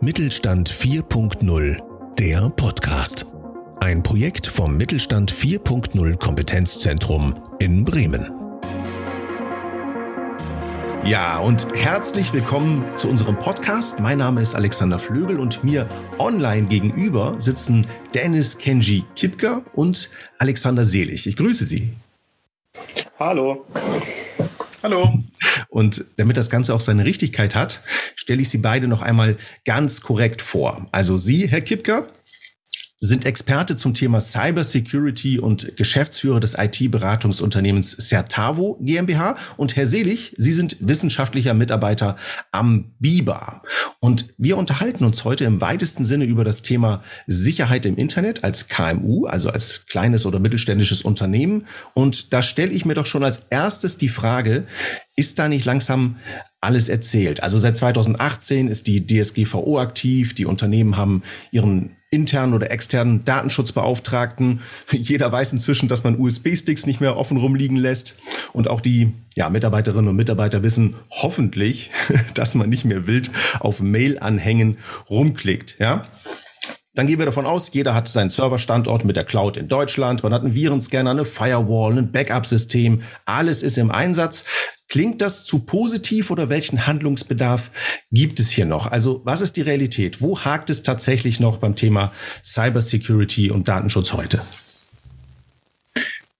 Mittelstand 4.0, der Podcast. Ein Projekt vom Mittelstand 4.0 Kompetenzzentrum in Bremen. Ja, und herzlich willkommen zu unserem Podcast. Mein Name ist Alexander Flögel und mir online gegenüber sitzen Dennis Kenji Kipker und Alexander Selig. Ich grüße Sie. Hallo. Hallo. Und damit das Ganze auch seine Richtigkeit hat, stelle ich Sie beide noch einmal ganz korrekt vor. Also Sie, Herr Kipker, sind Experte zum Thema Cyber Security und Geschäftsführer des IT-Beratungsunternehmens Certavo GmbH. Und Herr Selig, Sie sind wissenschaftlicher Mitarbeiter am BIBA. Und wir unterhalten uns heute im weitesten Sinne über das Thema Sicherheit im Internet als KMU, also als kleines oder mittelständisches Unternehmen. Und da stelle ich mir doch schon als erstes die Frage, ist da nicht langsam alles erzählt? Also seit 2018 ist die DSGVO aktiv, die Unternehmen haben ihren internen oder externen Datenschutzbeauftragten. Jeder weiß inzwischen, dass man USB-Sticks nicht mehr offen rumliegen lässt. Und auch die Mitarbeiterinnen und Mitarbeiter wissen hoffentlich, dass man nicht mehr wild auf Mail-Anhängen rumklickt. Ja? Dann gehen wir davon aus, jeder hat seinen Serverstandort mit der Cloud in Deutschland. Man hat einen Virenscanner, eine Firewall, ein Backup-System. Alles ist im Einsatz. Klingt das zu positiv oder welchen Handlungsbedarf gibt es hier noch? Also was ist die Realität? Wo hakt es tatsächlich noch beim Thema Cybersecurity und Datenschutz heute?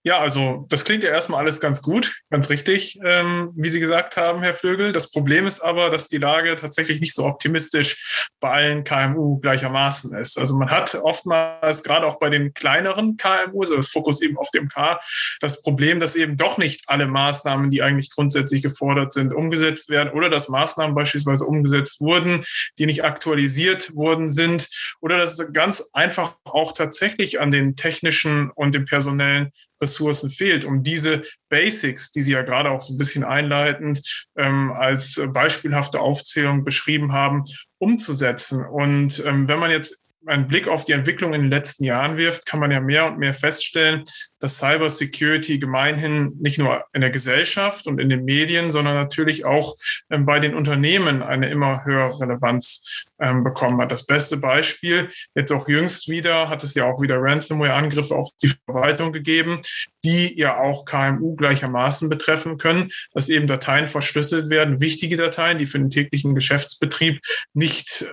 Ja, also das klingt ja erstmal alles ganz gut, ganz richtig, wie Sie gesagt haben, Herr Flögel. Das Problem ist aber, dass die Lage tatsächlich nicht so optimistisch bei allen KMU gleichermaßen ist. Also man hat oftmals, gerade auch bei den kleineren KMU, also das Fokus eben auf dem K, das Problem, dass eben doch nicht alle Maßnahmen, die eigentlich grundsätzlich gefordert sind, umgesetzt werden oder dass Maßnahmen beispielsweise umgesetzt wurden, die nicht aktualisiert worden sind oder dass es ganz einfach auch tatsächlich an den technischen und dem personellen Ressourcen fehlt, um diese Basics, die Sie ja gerade auch so ein bisschen einleitend als beispielhafte Aufzählung beschrieben haben, umzusetzen. Und wenn man jetzt einen Blick auf die Entwicklung in den letzten Jahren wirft, kann man ja mehr und mehr feststellen, dass Cyber Security gemeinhin nicht nur in der Gesellschaft und in den Medien, sondern natürlich auch bei den Unternehmen eine immer höhere Relevanz bekommen hat. Das beste Beispiel, jetzt auch jüngst wieder, hat es ja auch wieder Ransomware-Angriffe auf die Verwaltung gegeben, die ja auch KMU gleichermaßen betreffen können, dass eben Dateien verschlüsselt werden, wichtige Dateien, die für den täglichen Geschäftsbetrieb nicht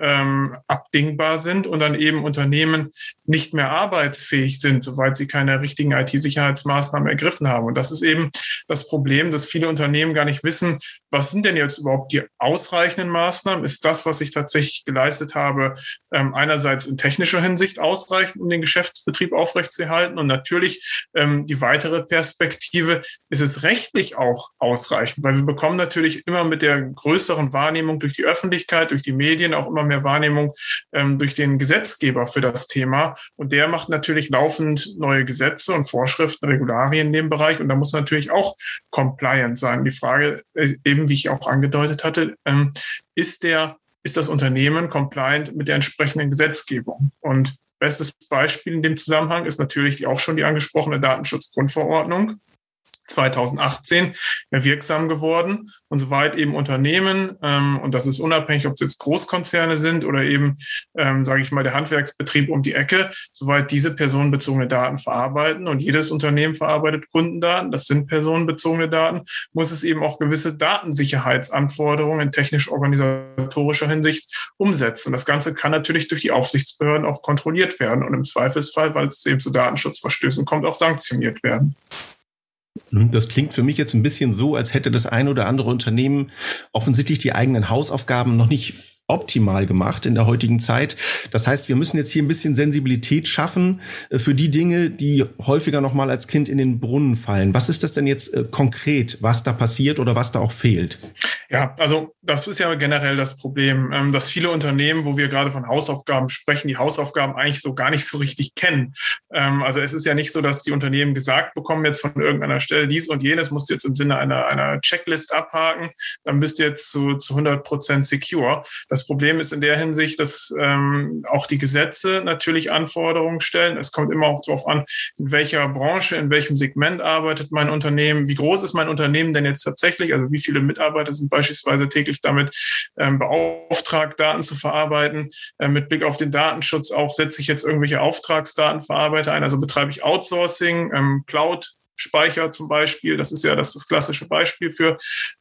abdingbar sind und dann eben Unternehmen nicht mehr arbeitsfähig sind, soweit sie keine richtigen IT-Sicherheitsmaßnahmen ergriffen haben. Und das ist eben das Problem, dass viele Unternehmen gar nicht wissen, was sind denn jetzt überhaupt die ausreichenden Maßnahmen? Ist das, was ich tatsächlich geleistet habe, einerseits in technischer Hinsicht ausreichend, um den Geschäftsbetrieb aufrechtzuerhalten? Und natürlich die weitere Perspektive, ist es rechtlich auch ausreichend, weil wir bekommen natürlich immer mit der größeren Wahrnehmung durch die Öffentlichkeit, durch die Medien auch immer mehr Wahrnehmung durch den Gesetzgeber für das Thema. Und der macht natürlich laufend neue Gesetze und Vorschriften, Regularien in dem Bereich. Und da muss natürlich auch compliant sein. Die Frage, eben wie ich auch angedeutet hatte, ist das Unternehmen compliant mit der entsprechenden Gesetzgebung? Und bestes Beispiel in dem Zusammenhang ist natürlich auch schon die angesprochene Datenschutzgrundverordnung 2018 wirksam geworden. Und soweit eben Unternehmen, und das ist unabhängig, ob es jetzt Großkonzerne sind oder eben, sage ich mal, der Handwerksbetrieb um die Ecke, soweit diese personenbezogene Daten verarbeiten und jedes Unternehmen verarbeitet Kundendaten, das sind personenbezogene Daten, muss es eben auch gewisse Datensicherheitsanforderungen in technisch-organisatorischer Hinsicht umsetzen. Das Ganze kann natürlich durch die Aufsichtsbehörden auch kontrolliert werden und im Zweifelsfall, weil es eben zu Datenschutzverstößen kommt, auch sanktioniert werden. Das klingt für mich jetzt ein bisschen so, als hätte das ein oder andere Unternehmen offensichtlich die eigenen Hausaufgaben noch nicht optimal gemacht in der heutigen Zeit. Das heißt, wir müssen jetzt hier ein bisschen Sensibilität schaffen für die Dinge, die häufiger nochmal als Kind in den Brunnen fallen. Was ist das denn jetzt konkret, was da passiert oder was da auch fehlt? Ja, also das ist ja generell das Problem, dass viele Unternehmen, wo wir gerade von Hausaufgaben sprechen, die Hausaufgaben eigentlich so gar nicht so richtig kennen. Also es ist ja nicht so, dass die Unternehmen gesagt bekommen, jetzt von irgendeiner Stelle dies und jenes, musst du jetzt im Sinne einer Checklist abhaken, dann bist du jetzt zu 100% secure. Das Problem ist in der Hinsicht, dass auch die Gesetze natürlich Anforderungen stellen. Es kommt immer auch darauf an, in welcher Branche, in welchem Segment arbeitet mein Unternehmen, wie groß ist mein Unternehmen denn jetzt tatsächlich, also wie viele Mitarbeiter sind beispielsweise täglich damit beauftragt, Daten zu verarbeiten. Mit Blick auf den Datenschutz auch setze ich jetzt irgendwelche Auftragsdatenverarbeiter ein, also betreibe ich Outsourcing, Cloud Speicher zum Beispiel, das ist ja das klassische Beispiel für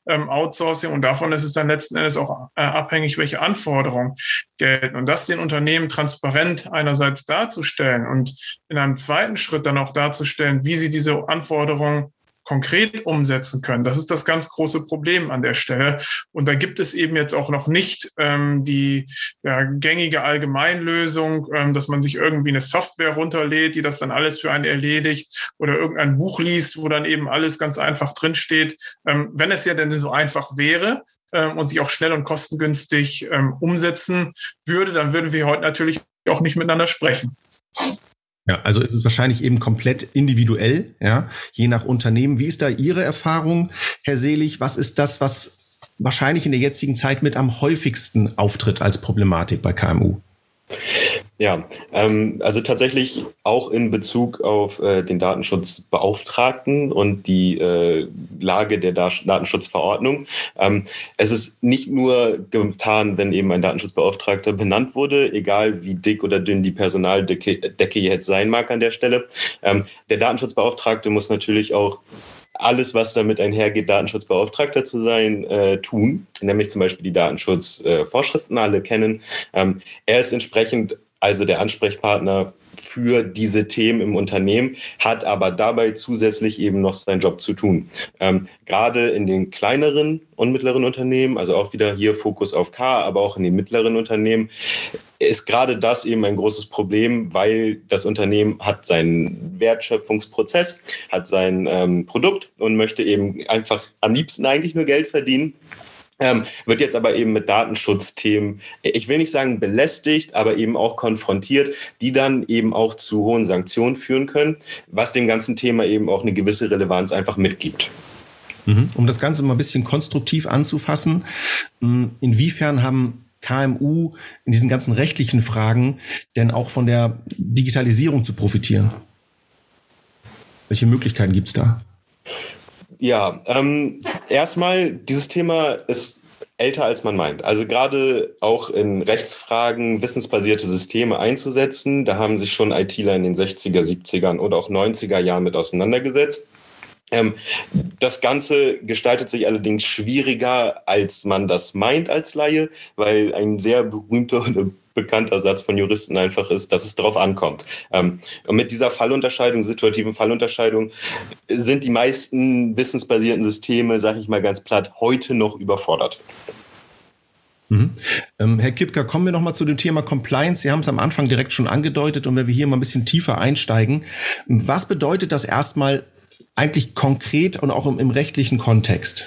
Outsourcing, und davon ist es dann letzten Endes auch abhängig, welche Anforderungen gelten, und das den Unternehmen transparent einerseits darzustellen und in einem zweiten Schritt dann auch darzustellen, wie sie diese Anforderungen konkret umsetzen können. Das ist das ganz große Problem an der Stelle. Und da gibt es eben jetzt auch noch nicht die gängige Allgemeinlösung, dass man sich irgendwie eine Software runterlädt, die das dann alles für einen erledigt, oder irgendein Buch liest, wo dann eben alles ganz einfach drinsteht. Wenn es ja denn so einfach wäre und sich auch schnell und kostengünstig umsetzen würde, dann würden wir heute natürlich auch nicht miteinander sprechen. Ja, also es ist wahrscheinlich eben komplett individuell, ja, je nach Unternehmen. Wie ist da Ihre Erfahrung, Herr Selig? Was ist das, was wahrscheinlich in der jetzigen Zeit mit am häufigsten auftritt als Problematik bei KMU? Ja, also tatsächlich auch in Bezug auf den Datenschutzbeauftragten und die Lage der Datenschutzverordnung. Es ist nicht nur getan, wenn eben ein Datenschutzbeauftragter benannt wurde, egal wie dick oder dünn die Personaldecke jetzt sein mag an der Stelle. Der Datenschutzbeauftragte muss natürlich auch alles, was damit einhergeht, Datenschutzbeauftragter zu sein, tun, nämlich zum Beispiel die Datenschutzvorschriften alle kennen. Er ist entsprechend also der Ansprechpartner für diese Themen im Unternehmen, hat aber dabei zusätzlich eben noch seinen Job zu tun. Gerade in den kleineren und mittleren Unternehmen, also auch wieder hier Fokus auf K, aber auch in den mittleren Unternehmen, ist gerade das eben ein großes Problem, weil das Unternehmen hat seinen Wertschöpfungsprozess, hat sein Produkt und möchte eben einfach am liebsten eigentlich nur Geld verdienen. Wird jetzt aber eben mit Datenschutzthemen, ich will nicht sagen belästigt, aber eben auch konfrontiert, die dann eben auch zu hohen Sanktionen führen können, was dem ganzen Thema eben auch eine gewisse Relevanz einfach mitgibt. Um das Ganze mal ein bisschen konstruktiv anzufassen, inwiefern haben KMU in diesen ganzen rechtlichen Fragen denn auch von der Digitalisierung zu profitieren? Welche Möglichkeiten gibt es da? Ja, erstmal, dieses Thema ist älter als man meint. Also gerade auch in Rechtsfragen wissensbasierte Systeme einzusetzen, da haben sich schon ITler in den 60er, 70ern oder auch 90er Jahren mit auseinandergesetzt. Das Ganze gestaltet sich allerdings schwieriger, als man das meint als Laie, weil ein sehr berühmter und bekannter Satz von Juristen einfach ist, dass es darauf ankommt. Und mit dieser Fallunterscheidung, situativen Fallunterscheidung, sind die meisten wissensbasierten Systeme, sage ich mal ganz platt, heute noch überfordert. Mhm. Herr Kipker, kommen wir nochmal zu dem Thema Compliance. Sie haben es am Anfang direkt schon angedeutet, und wenn wir hier mal ein bisschen tiefer einsteigen, was bedeutet das erstmal eigentlich konkret und auch im rechtlichen Kontext?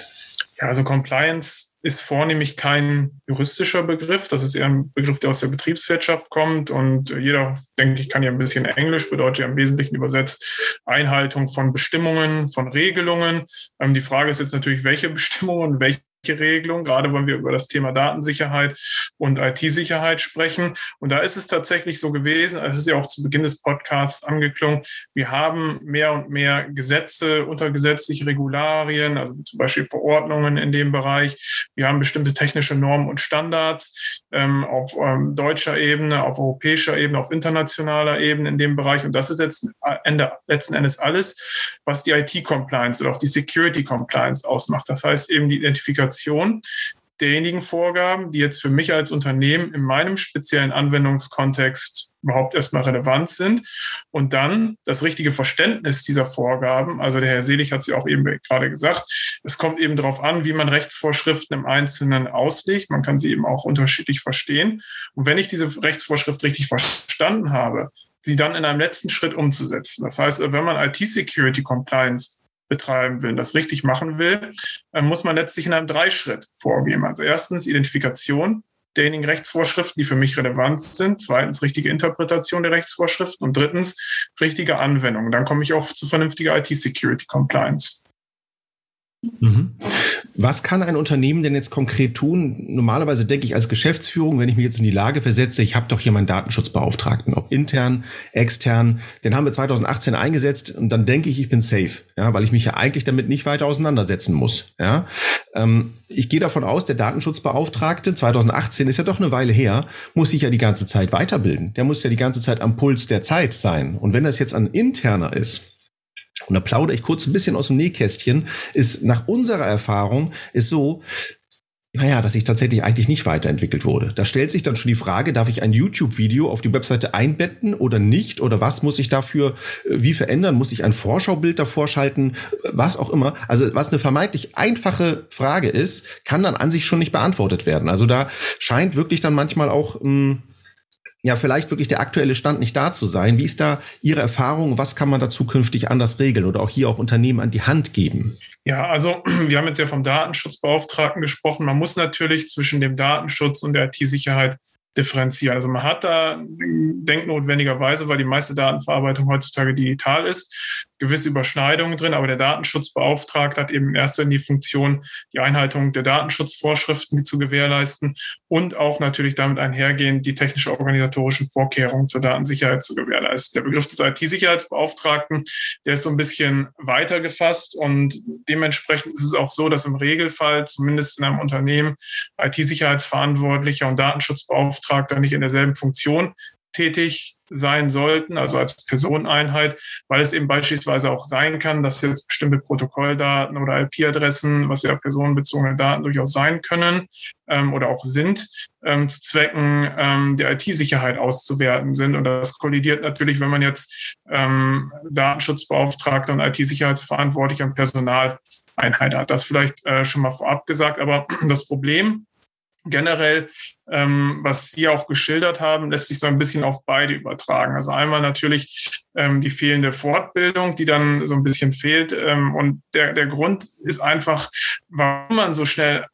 Ja, also Compliance ist vornehmlich kein juristischer Begriff. Das ist eher ein Begriff, der aus der Betriebswirtschaft kommt. Und jeder, denke ich, kann ja ein bisschen Englisch, bedeutet ja im Wesentlichen übersetzt Einhaltung von Bestimmungen, von Regelungen. Die Frage ist jetzt natürlich, welche Bestimmungen, welche Regelung, gerade wenn wir über das Thema Datensicherheit und IT-Sicherheit sprechen. Und da ist es tatsächlich so gewesen, es ist ja auch zu Beginn des Podcasts angeklungen, wir haben mehr und mehr Gesetze, untergesetzliche Regularien, also zum Beispiel Verordnungen in dem Bereich. Wir haben bestimmte technische Normen und Standards auf deutscher Ebene, auf europäischer Ebene, auf internationaler Ebene in dem Bereich. Und das ist jetzt letzten Endes alles, was die IT-Compliance oder auch die Security-Compliance ausmacht. Das heißt eben die Identifikation derjenigen Vorgaben, die jetzt für mich als Unternehmen in meinem speziellen Anwendungskontext überhaupt erstmal relevant sind, und dann das richtige Verständnis dieser Vorgaben. Also der Herr Selig hat es ja auch eben gerade gesagt, es kommt eben darauf an, wie man Rechtsvorschriften im Einzelnen auslegt. Man kann sie eben auch unterschiedlich verstehen. Und wenn ich diese Rechtsvorschrift richtig verstanden habe, sie dann in einem letzten Schritt umzusetzen. Das heißt, wenn man IT-Security-Compliance betreiben will, das richtig machen will, muss man letztlich in einem Dreischritt vorgehen. Also erstens Identifikation derjenigen Rechtsvorschriften, die für mich relevant sind. Zweitens richtige Interpretation der Rechtsvorschriften. Und drittens richtige Anwendung. Dann komme ich auch zu vernünftiger IT-Security-Compliance. Mhm. Was kann ein Unternehmen denn jetzt konkret tun? Normalerweise denke ich als Geschäftsführung, wenn ich mich jetzt in die Lage versetze, ich habe doch hier meinen Datenschutzbeauftragten, ob intern, extern, den haben wir 2018 eingesetzt und dann denke ich, ich bin safe, ja, weil ich mich ja eigentlich damit nicht weiter auseinandersetzen muss. Ja. Ich gehe davon aus, der Datenschutzbeauftragte 2018 ist ja doch eine Weile her, muss sich ja die ganze Zeit weiterbilden. Der muss ja die ganze Zeit am Puls der Zeit sein. Und wenn das jetzt ein interner ist, und da plaudere ich kurz ein bisschen aus dem Nähkästchen, ist nach unserer Erfahrung ist so, naja, dass ich tatsächlich eigentlich nicht weiterentwickelt wurde. Da stellt sich dann schon die Frage, darf ich ein YouTube-Video auf die Webseite einbetten oder nicht? Oder was muss ich dafür, wie verändern? Muss ich ein Vorschaubild davor schalten? Was auch immer. Also was eine vermeintlich einfache Frage ist, kann dann an sich schon nicht beantwortet werden. Also da scheint wirklich dann manchmal auch ja, vielleicht wirklich der aktuelle Stand nicht da zu sein. Wie ist da Ihre Erfahrung? Was kann man da zukünftig anders regeln oder auch hier auch Unternehmen an die Hand geben? Ja, also wir haben jetzt ja vom Datenschutzbeauftragten gesprochen. Man muss natürlich zwischen dem Datenschutz und der IT-Sicherheit differenzieren. Also man hat da, denkt notwendigerweise, weil die meiste Datenverarbeitung heutzutage digital ist, gewisse Überschneidungen drin, aber der Datenschutzbeauftragte hat eben in erster Linie die Funktion, die Einhaltung der Datenschutzvorschriften zu gewährleisten und auch natürlich damit einhergehend die technisch-organisatorischen Vorkehrungen zur Datensicherheit zu gewährleisten. Der Begriff des IT-Sicherheitsbeauftragten, der ist so ein bisschen weiter gefasst und dementsprechend ist es auch so, dass im Regelfall zumindest in einem Unternehmen IT-Sicherheitsverantwortlicher und Datenschutzbeauftragter nicht in derselben Funktion tätig sein sollten, also als Personeneinheit, weil es eben beispielsweise auch sein kann, dass jetzt bestimmte Protokolldaten oder IP-Adressen, was ja personenbezogene Daten durchaus sein können oder auch sind, zu Zwecken der IT-Sicherheit auszuwerten sind. Und das kollidiert natürlich, wenn man jetzt Datenschutzbeauftragte und IT-Sicherheitsverantwortliche und Personaleinheit hat. Das vielleicht schon mal vorab gesagt, aber das Problem generell, was Sie auch geschildert haben, lässt sich so ein bisschen auf beide übertragen. Also einmal natürlich die fehlende Fortbildung, die dann so ein bisschen fehlt. Und der Grund ist einfach, warum man so schnell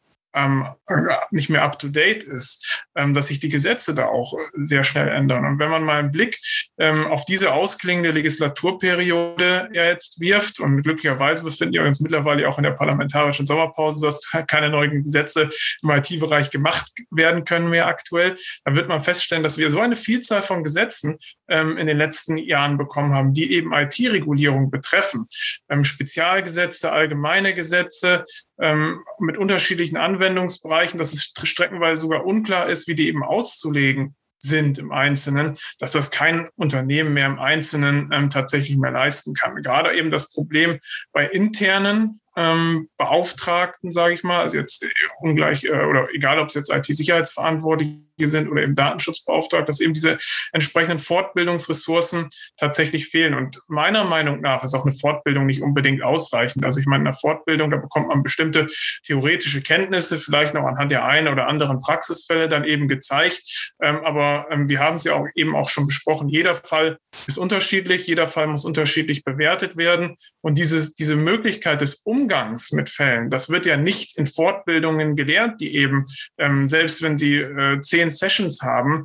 nicht mehr up-to-date ist, dass sich die Gesetze da auch sehr schnell ändern. Und wenn man mal einen Blick auf diese ausklingende Legislaturperiode jetzt wirft, und glücklicherweise befinden wir uns mittlerweile auch in der parlamentarischen Sommerpause, dass keine neuen Gesetze im IT-Bereich gemacht werden können mehr aktuell, dann wird man feststellen, dass wir so eine Vielzahl von Gesetzen in den letzten Jahren bekommen haben, die eben IT-Regulierung betreffen. Spezialgesetze, allgemeine Gesetze mit unterschiedlichen Anwendungsbereichen, dass es streckenweise sogar unklar ist, wie die eben auszulegen sind im Einzelnen, dass das kein Unternehmen mehr im Einzelnen tatsächlich mehr leisten kann. Gerade eben das Problem bei internen Beauftragten, sage ich mal, also jetzt ungleich oder egal, ob es jetzt IT-Sicherheitsverantwortliche sind oder eben Datenschutzbeauftragte, dass eben diese entsprechenden Fortbildungsressourcen tatsächlich fehlen. Und meiner Meinung nach ist auch eine Fortbildung nicht unbedingt ausreichend. Also ich meine, in einer Fortbildung, da bekommt man bestimmte theoretische Kenntnisse, vielleicht noch anhand der einen oder anderen Praxisfälle dann eben gezeigt. Aber wir haben es ja auch eben auch schon besprochen, jeder Fall ist unterschiedlich, jeder Fall muss unterschiedlich bewertet werden. Und diese Möglichkeit des Umgangs mit Fällen, das wird ja nicht in Fortbildungen gelernt, die eben, selbst wenn sie 10 Sessions haben,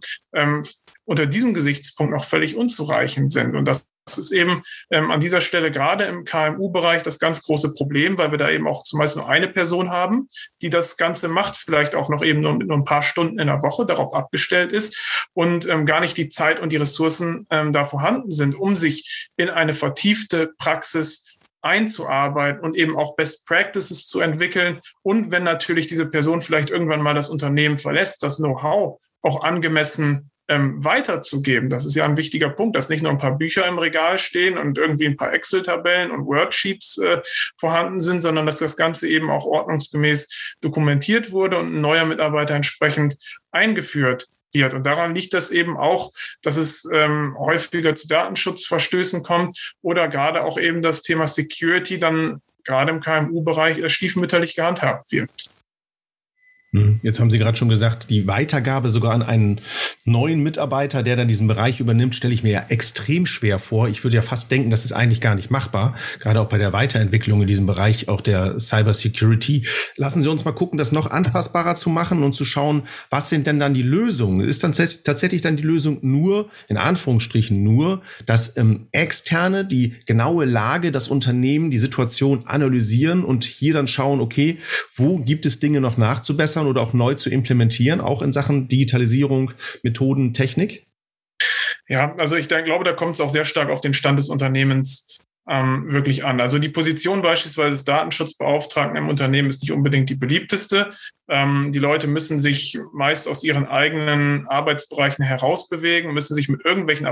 unter diesem Gesichtspunkt noch völlig unzureichend sind. Und das ist eben an dieser Stelle gerade im KMU-Bereich das ganz große Problem, weil wir da eben auch zumeist nur eine Person haben, die das Ganze macht, vielleicht auch noch eben nur ein paar Stunden in der Woche darauf abgestellt ist und gar nicht die Zeit und die Ressourcen da vorhanden sind, um sich in eine vertiefte Praxis einzuarbeiten und eben auch Best Practices zu entwickeln. Und wenn natürlich diese Person vielleicht irgendwann mal das Unternehmen verlässt, das Know-how auch angemessen weiterzugeben. Das ist ja ein wichtiger Punkt, dass nicht nur ein paar Bücher im Regal stehen und irgendwie ein paar Excel-Tabellen und Worksheets vorhanden sind, sondern dass das Ganze eben auch ordnungsgemäß dokumentiert wurde und ein neuer Mitarbeiter entsprechend eingeführt wird. Und daran liegt das eben auch, dass es häufiger zu Datenschutzverstößen kommt oder gerade auch eben das Thema Security dann gerade im KMU-Bereich stiefmütterlich gehandhabt wird. Jetzt haben Sie gerade schon gesagt, die Weitergabe sogar an einen neuen Mitarbeiter, der dann diesen Bereich übernimmt, stelle ich mir ja extrem schwer vor. Ich würde ja fast denken, das ist eigentlich gar nicht machbar, gerade auch bei der Weiterentwicklung in diesem Bereich, auch der Cyber Security. Lassen Sie uns mal gucken, das noch anpassbarer zu machen und zu schauen, was sind denn dann die Lösungen? Ist dann tatsächlich dann die Lösung nur, in Anführungsstrichen nur, dass Externe die genaue Lage, das Unternehmen, die Situation analysieren und hier dann schauen, okay, wo gibt es Dinge noch nachzubessern oder auch neu zu implementieren, auch in Sachen Digitalisierung, Methoden, Technik? Ja, also ich glaube, da kommt es auch sehr stark auf den Stand des Unternehmens wirklich an. Also die Position beispielsweise des Datenschutzbeauftragten im Unternehmen ist nicht unbedingt die beliebteste. Die Leute müssen sich meist aus ihren eigenen Arbeitsbereichen herausbewegen, müssen sich mit irgendwelchen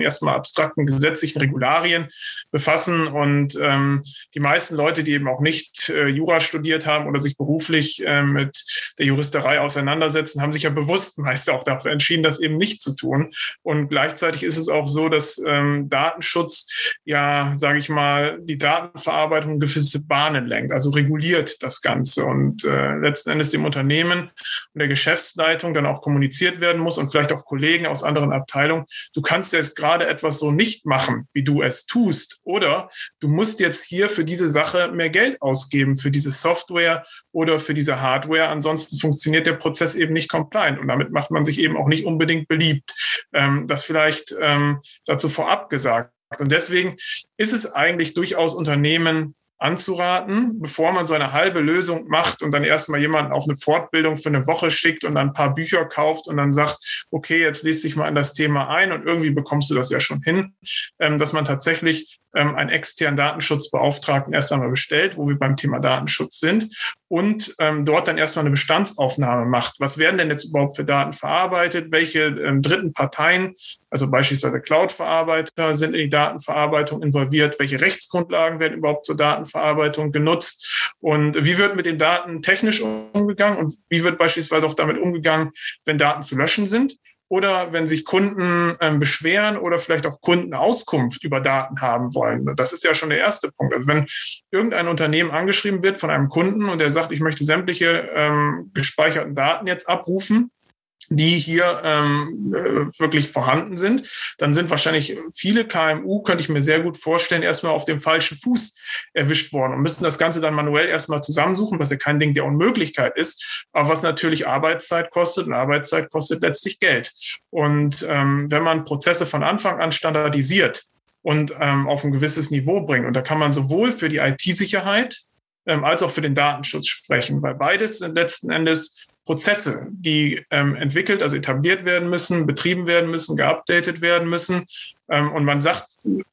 erstmal abstrakten gesetzlichen Regularien befassen. Und die meisten Leute, die eben auch nicht Jura studiert haben oder sich beruflich mit der Juristerei auseinandersetzen, haben sich ja bewusst meist auch dafür entschieden, das eben nicht zu tun. Und gleichzeitig ist es auch so, dass Datenschutz ja, sage ich mal, die Datenverarbeitung gewisse Bahnen lenkt, also reguliert das Ganze und letzten Endes dem Unternehmen und der Geschäftsleitung dann auch kommuniziert werden muss und vielleicht auch Kollegen aus anderen Abteilungen. Du kannst jetzt gerade etwas so nicht machen, wie du es tust, oder du musst jetzt hier für diese Sache mehr Geld ausgeben, für diese Software oder für diese Hardware. Ansonsten funktioniert der Prozess eben nicht compliant und damit macht man sich eben auch nicht unbedingt beliebt. Das vielleicht dazu vorab gesagt. Und deswegen ist es eigentlich durchaus Unternehmen anzuraten, bevor man so eine halbe Lösung macht und dann erstmal jemanden auf eine Fortbildung für eine Woche schickt und dann ein paar Bücher kauft und dann sagt, okay, jetzt lies dich mal in das Thema ein und irgendwie bekommst du das ja schon hin, dass man tatsächlich einen externen Datenschutzbeauftragten erst einmal bestellt, wo wir beim Thema Datenschutz sind und dort dann erstmal eine Bestandsaufnahme macht. Was werden denn jetzt überhaupt für Daten verarbeitet? Welche dritten Parteien, also beispielsweise Cloud-Verarbeiter, sind in die Datenverarbeitung involviert? Welche Rechtsgrundlagen werden überhaupt zur Datenverarbeitung genutzt? Und wie wird mit den Daten technisch umgegangen? Und wie wird beispielsweise auch damit umgegangen, wenn Daten zu löschen sind? Oder wenn sich Kunden beschweren oder vielleicht auch Kunden Auskunft über Daten haben wollen. Das ist ja schon der erste Punkt. Also wenn irgendein Unternehmen angeschrieben wird von einem Kunden und der sagt, ich möchte sämtliche gespeicherten Daten jetzt abrufen, die hier wirklich vorhanden sind, dann sind wahrscheinlich viele KMU, könnte ich mir sehr gut vorstellen, erstmal auf dem falschen Fuß erwischt worden und müssen das Ganze dann manuell erstmal zusammensuchen, was ja kein Ding der Unmöglichkeit ist, aber was natürlich Arbeitszeit kostet und Arbeitszeit kostet letztlich Geld. Und wenn man Prozesse von Anfang an standardisiert und auf ein gewisses Niveau bringt, und da kann man sowohl für die IT-Sicherheit als auch für den Datenschutz sprechen, weil beides sind letzten Endes Prozesse, die entwickelt, also etabliert werden müssen, betrieben werden müssen, geupdatet werden müssen. Und man sagt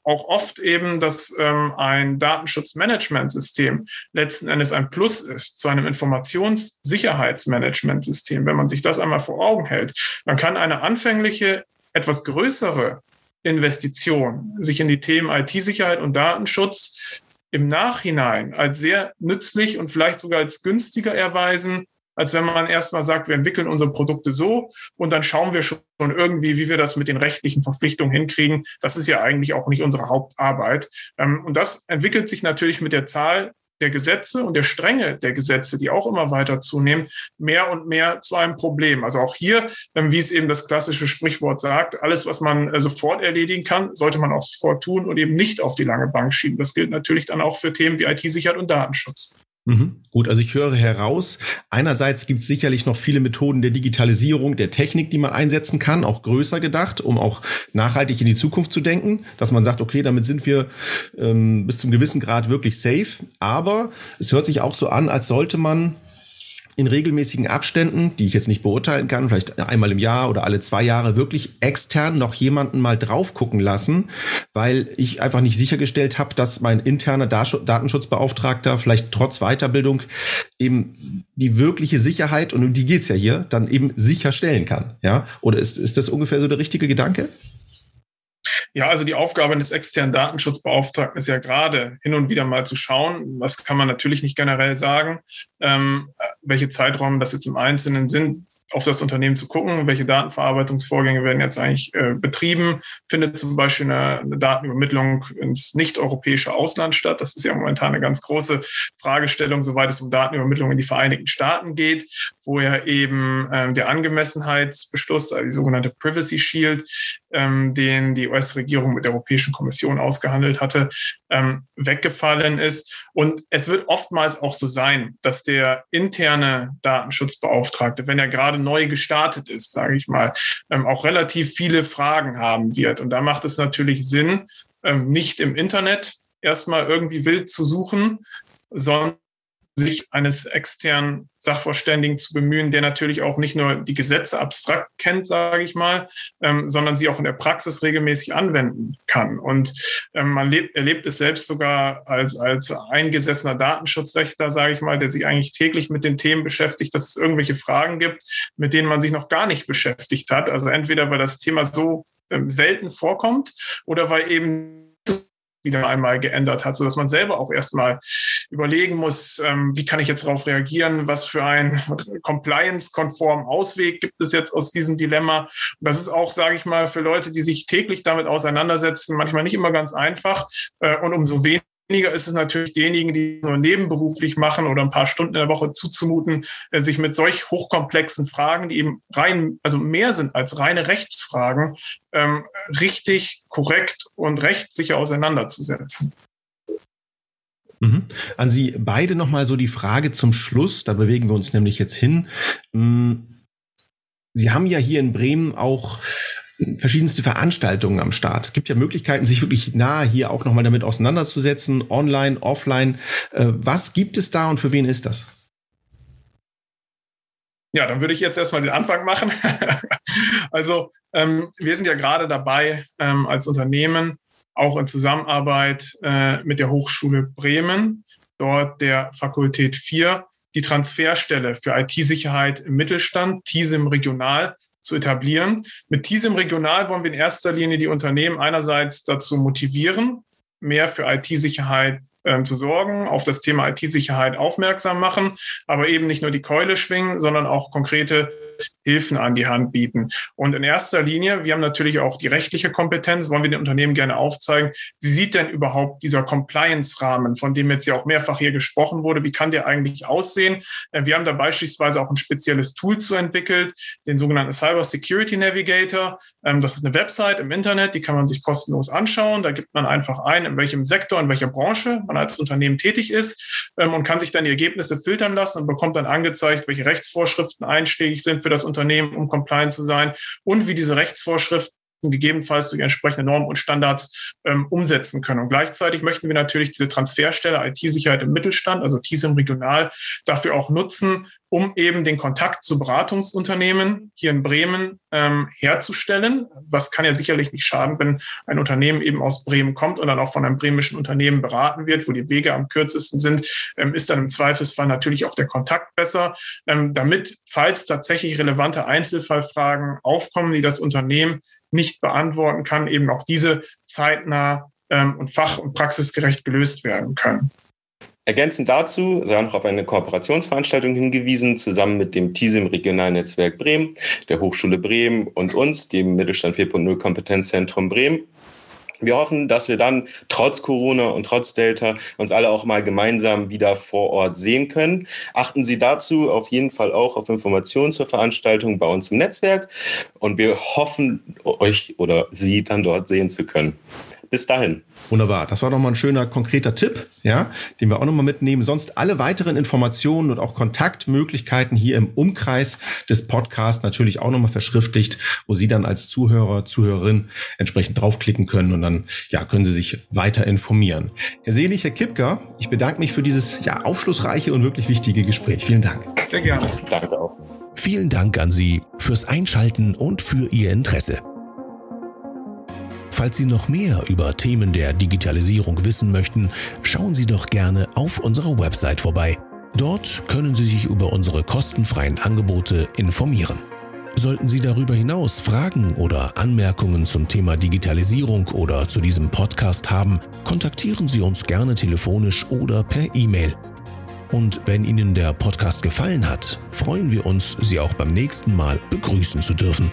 auch oft eben, dass ein Datenschutzmanagementsystem letzten Endes ein Plus ist zu einem Informationssicherheitsmanagementsystem. Wenn man sich das einmal vor Augen hält, dann kann eine anfängliche, etwas größere Investition sich in die Themen IT-Sicherheit und Datenschutz im Nachhinein als sehr nützlich und vielleicht sogar als günstiger erweisen, als wenn man erstmal sagt, wir entwickeln unsere Produkte so und dann schauen wir schon irgendwie, wie wir das mit den rechtlichen Verpflichtungen hinkriegen. Das ist ja eigentlich auch nicht unsere Hauptarbeit. Und das entwickelt sich natürlich mit der Zahl der Gesetze und der Strenge der Gesetze, die auch immer weiter zunehmen, mehr und mehr zu einem Problem. Also auch hier, wie es eben das klassische Sprichwort sagt, alles, was man sofort erledigen kann, sollte man auch sofort tun und eben nicht auf die lange Bank schieben. Das gilt natürlich dann auch für Themen wie IT-Sicherheit und Datenschutz. Mhm. Gut, also ich höre heraus, einerseits gibt es sicherlich noch viele Methoden der Digitalisierung, der Technik, die man einsetzen kann, auch größer gedacht, um auch nachhaltig in die Zukunft zu denken, dass man sagt, okay, damit sind wir bis zum gewissen Grad wirklich safe, aber es hört sich auch so an, als sollte man in regelmäßigen Abständen, die ich jetzt nicht beurteilen kann, vielleicht einmal im Jahr oder alle 2 Jahre, wirklich extern noch jemanden mal drauf gucken lassen, weil ich einfach nicht sichergestellt habe, dass mein interner Datenschutzbeauftragter vielleicht trotz Weiterbildung eben die wirkliche Sicherheit, und um die geht's ja hier, dann eben sicherstellen kann. Ja? Oder ist das ungefähr so der richtige Gedanke? Ja, also die Aufgabe des externen Datenschutzbeauftragten ist ja gerade hin und wieder mal zu schauen, was kann man natürlich nicht generell sagen, welche Zeiträume das jetzt im Einzelnen sind, auf das Unternehmen zu gucken, welche Datenverarbeitungsvorgänge werden jetzt eigentlich betrieben, findet zum Beispiel eine Datenübermittlung ins nicht-europäische Ausland statt. Das ist ja momentan eine ganz große Fragestellung, soweit es um Datenübermittlung in die Vereinigten Staaten geht, wo ja eben der Angemessenheitsbeschluss, also die sogenannte Privacy Shield, den die US-Regierung mit der Europäischen Kommission ausgehandelt hatte, weggefallen ist. Und es wird oftmals auch so sein, dass der interne Datenschutzbeauftragte, wenn er gerade neu gestartet ist, sage ich mal, auch relativ viele Fragen haben wird. Und da macht es natürlich Sinn, nicht im Internet erstmal irgendwie wild zu suchen, sondern sich eines externen Sachverständigen zu bemühen, der natürlich auch nicht nur die Gesetze abstrakt kennt, sage ich mal, sondern sie auch in der Praxis regelmäßig anwenden kann. Und man erlebt es selbst sogar als eingesessener Datenschutzrechtler, sage ich mal, der sich eigentlich täglich mit den Themen beschäftigt, dass es irgendwelche Fragen gibt, mit denen man sich noch gar nicht beschäftigt hat. Also entweder, weil das Thema so selten vorkommt oder weil eben wieder einmal geändert hat, sodass man selber auch erstmal überlegen muss, wie kann ich jetzt darauf reagieren, was für einen compliance-konformen Ausweg gibt es jetzt aus diesem Dilemma. Und das ist auch, sage ich mal, für Leute, die sich täglich damit auseinandersetzen, manchmal nicht immer ganz einfach. Und umso weniger ist es natürlich denjenigen, die nur nebenberuflich machen oder ein paar Stunden in der Woche zuzumuten, sich mit solch hochkomplexen Fragen, die eben rein, also mehr sind als reine Rechtsfragen, richtig, korrekt und rechtssicher auseinanderzusetzen. Mhm. An Sie beide nochmal so die Frage zum Schluss, da bewegen wir uns nämlich jetzt hin. Sie haben ja hier in Bremen auch verschiedenste Veranstaltungen am Start. Es gibt ja Möglichkeiten, sich wirklich nahe hier auch nochmal damit auseinanderzusetzen, online, offline. Was gibt es da und für wen ist das? Ja, dann würde ich jetzt erstmal den Anfang machen. Also wir sind ja gerade dabei, als Unternehmen auch in Zusammenarbeit mit der Hochschule Bremen, dort der Fakultät 4, die Transferstelle für IT-Sicherheit im Mittelstand, TISIM Regional, zu etablieren. Mit TISIM Regional wollen wir in erster Linie die Unternehmen einerseits dazu motivieren, mehr für IT-Sicherheit zu sorgen, auf das Thema IT-Sicherheit aufmerksam machen, aber eben nicht nur die Keule schwingen, sondern auch konkrete Hilfen an die Hand bieten. Und in erster Linie, wir haben natürlich auch die rechtliche Kompetenz, wollen wir den Unternehmen gerne aufzeigen, wie sieht denn überhaupt dieser Compliance-Rahmen, von dem jetzt ja auch mehrfach hier gesprochen wurde, wie kann der eigentlich aussehen? Wir haben da beispielsweise auch ein spezielles Tool zu entwickelt, den sogenannten Cyber Security Navigator. Das ist eine Website im Internet, die kann man sich kostenlos anschauen. Da gibt man einfach ein, in welchem Sektor, in welcher Branche man als Unternehmen tätig ist, und kann sich dann die Ergebnisse filtern lassen und bekommt dann angezeigt, welche Rechtsvorschriften einschlägig sind für das Unternehmen, um compliant zu sein, und wie diese Rechtsvorschriften gegebenenfalls durch entsprechende Normen und Standards umsetzen können. Und gleichzeitig möchten wir natürlich diese Transferstelle IT-Sicherheit im Mittelstand, also TISIM Regional, dafür auch nutzen, um eben den Kontakt zu Beratungsunternehmen hier in Bremen herzustellen. Was kann ja sicherlich nicht schaden, wenn ein Unternehmen eben aus Bremen kommt und dann auch von einem bremischen Unternehmen beraten wird, wo die Wege am kürzesten sind, ist dann im Zweifelsfall natürlich auch der Kontakt besser, damit, falls tatsächlich relevante Einzelfallfragen aufkommen, die das Unternehmen nicht beantworten kann, eben auch diese zeitnah und fach- und praxisgerecht gelöst werden können. Ergänzend dazu, Sie haben noch auf eine Kooperationsveranstaltung hingewiesen, zusammen mit dem TISIM Regionalen Netzwerk Bremen, der Hochschule Bremen und uns, dem Mittelstand 4.0-Kompetenzzentrum Bremen. Wir hoffen, dass wir dann trotz Corona und trotz Delta uns alle auch mal gemeinsam wieder vor Ort sehen können. Achten Sie dazu auf jeden Fall auch auf Informationen zur Veranstaltung bei uns im Netzwerk, und wir hoffen, euch oder Sie dann dort sehen zu können. Bis dahin. Wunderbar. Das war doch mal ein schöner, konkreter Tipp, ja, den wir auch nochmal mitnehmen. Sonst alle weiteren Informationen und auch Kontaktmöglichkeiten hier im Umkreis des Podcasts natürlich auch nochmal verschriftlicht, wo Sie dann als Zuhörer, Zuhörerin entsprechend draufklicken können, und dann, ja, können Sie sich weiter informieren. Herr Selig, Herr Kipker, ich bedanke mich für dieses, ja, aufschlussreiche und wirklich wichtige Gespräch. Vielen Dank. Sehr gerne. Danke auch. Vielen Dank an Sie fürs Einschalten und für Ihr Interesse. Falls Sie noch mehr über Themen der Digitalisierung wissen möchten, schauen Sie doch gerne auf unserer Website vorbei. Dort können Sie sich über unsere kostenfreien Angebote informieren. Sollten Sie darüber hinaus Fragen oder Anmerkungen zum Thema Digitalisierung oder zu diesem Podcast haben, kontaktieren Sie uns gerne telefonisch oder per E-Mail. Und wenn Ihnen der Podcast gefallen hat, freuen wir uns, Sie auch beim nächsten Mal begrüßen zu dürfen.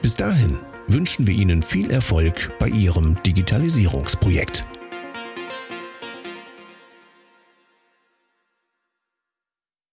Bis dahin wünschen wir Ihnen viel Erfolg bei Ihrem Digitalisierungsprojekt.